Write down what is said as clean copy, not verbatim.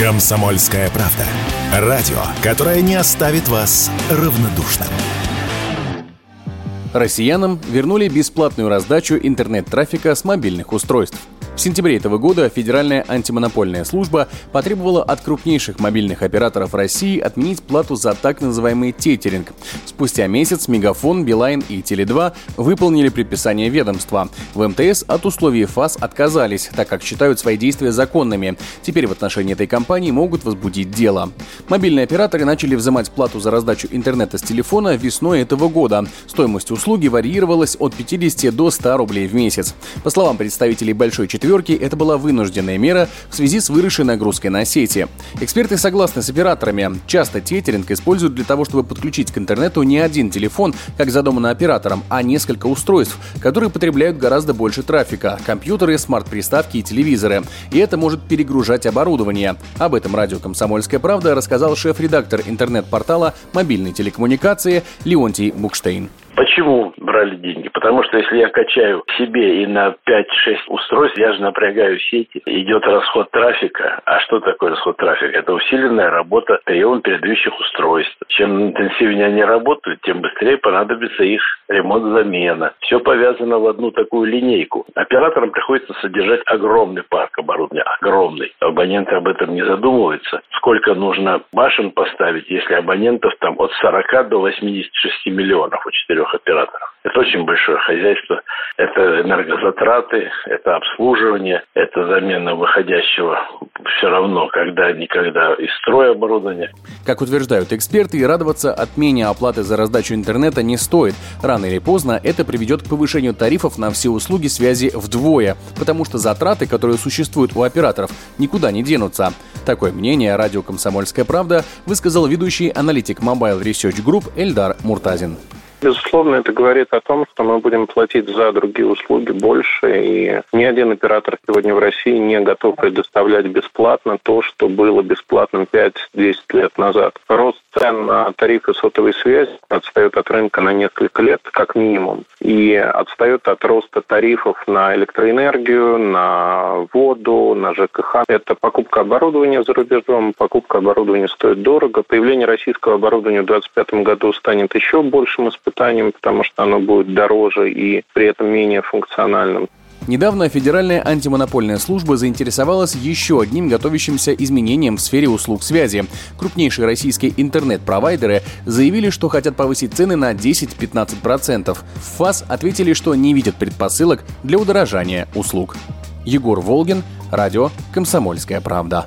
«Комсомольская правда». Радио, которое не оставит вас равнодушным. Россиянам вернули бесплатную раздачу интернет-трафика с мобильных устройств. В сентябре этого года Федеральная антимонопольная служба потребовала от крупнейших мобильных операторов России отменить плату за так называемый тейтеринг. Спустя месяц Мегафон, Билайн и Теле2 выполнили предписание ведомства. В МТС от условий ФАС отказались, так как считают свои действия законными. Теперь в отношении этой компании могут возбудить дело. Мобильные операторы начали взимать плату за раздачу интернета с телефона весной этого года. Стоимость услуги варьировалась от 50 до 100 рублей в месяц. По словам представителей «Большой четверки», это была вынужденная мера в связи с выросшей нагрузкой на сети. Эксперты согласны с операторами. Часто тейтеринг используют для того, чтобы подключить к интернету не один телефон, как задумано оператором, а несколько устройств, которые потребляют гораздо больше трафика – компьютеры, смарт-приставки и телевизоры. И это может перегружать оборудование. Об этом радио «Комсомольская правда» рассказал шеф-редактор интернет-портала мобильной телекоммуникации Леонтий Букштейн. Почему брали деньги? Потому что если я качаю себе и на 5-6 устройств, я же напрягаю сети, идет расход трафика. А что такое расход трафика? Это усиленная работа приема передающих устройств. Чем интенсивнее они работают, тем быстрее понадобится их ремонт-замена. Все повязано в одну такую линейку. Операторам приходится содержать огромный парк оборудования. Огромный. Абоненты об этом не задумываются. Сколько нужно башен поставить, если абонентов там от 40 до 86 миллионов у 4 операторов. Это очень большое хозяйство. Это энергозатраты, это обслуживание, это замена выходящего все равно когда-никогда из строя оборудования. Как утверждают эксперты, радоваться отмене оплаты за раздачу интернета не стоит. Рано или поздно это приведет к повышению тарифов на все услуги связи вдвое, потому что затраты, которые существуют у операторов, никуда не денутся. Такое мнение радио «Комсомольская правда» высказал ведущий аналитик Mobile Research Group Эльдар Муртазин. Безусловно, это говорит о том, что мы будем платить за другие услуги больше, и ни один оператор сегодня в России не готов предоставлять бесплатно то, что было бесплатным 5-10 лет назад. Рост цен на тарифы сотовой связи отстает от рынка на несколько лет, как минимум, и отстает от роста тарифов на электроэнергию, на воду, на ЖКХ. Это покупка оборудования за рубежом, покупка оборудования стоит дорого. Появление российского оборудования в 2025 году станет еще большим испытанием, потому что оно будет дороже и при этом менее функциональным. Недавно Федеральная антимонопольная служба заинтересовалась еще одним готовящимся изменением в сфере услуг связи. Крупнейшие российские интернет-провайдеры заявили, что хотят повысить цены на 10-15%. В ФАС ответили, что не видят предпосылок для удорожания услуг. Егор Волгин, радио «Комсомольская правда».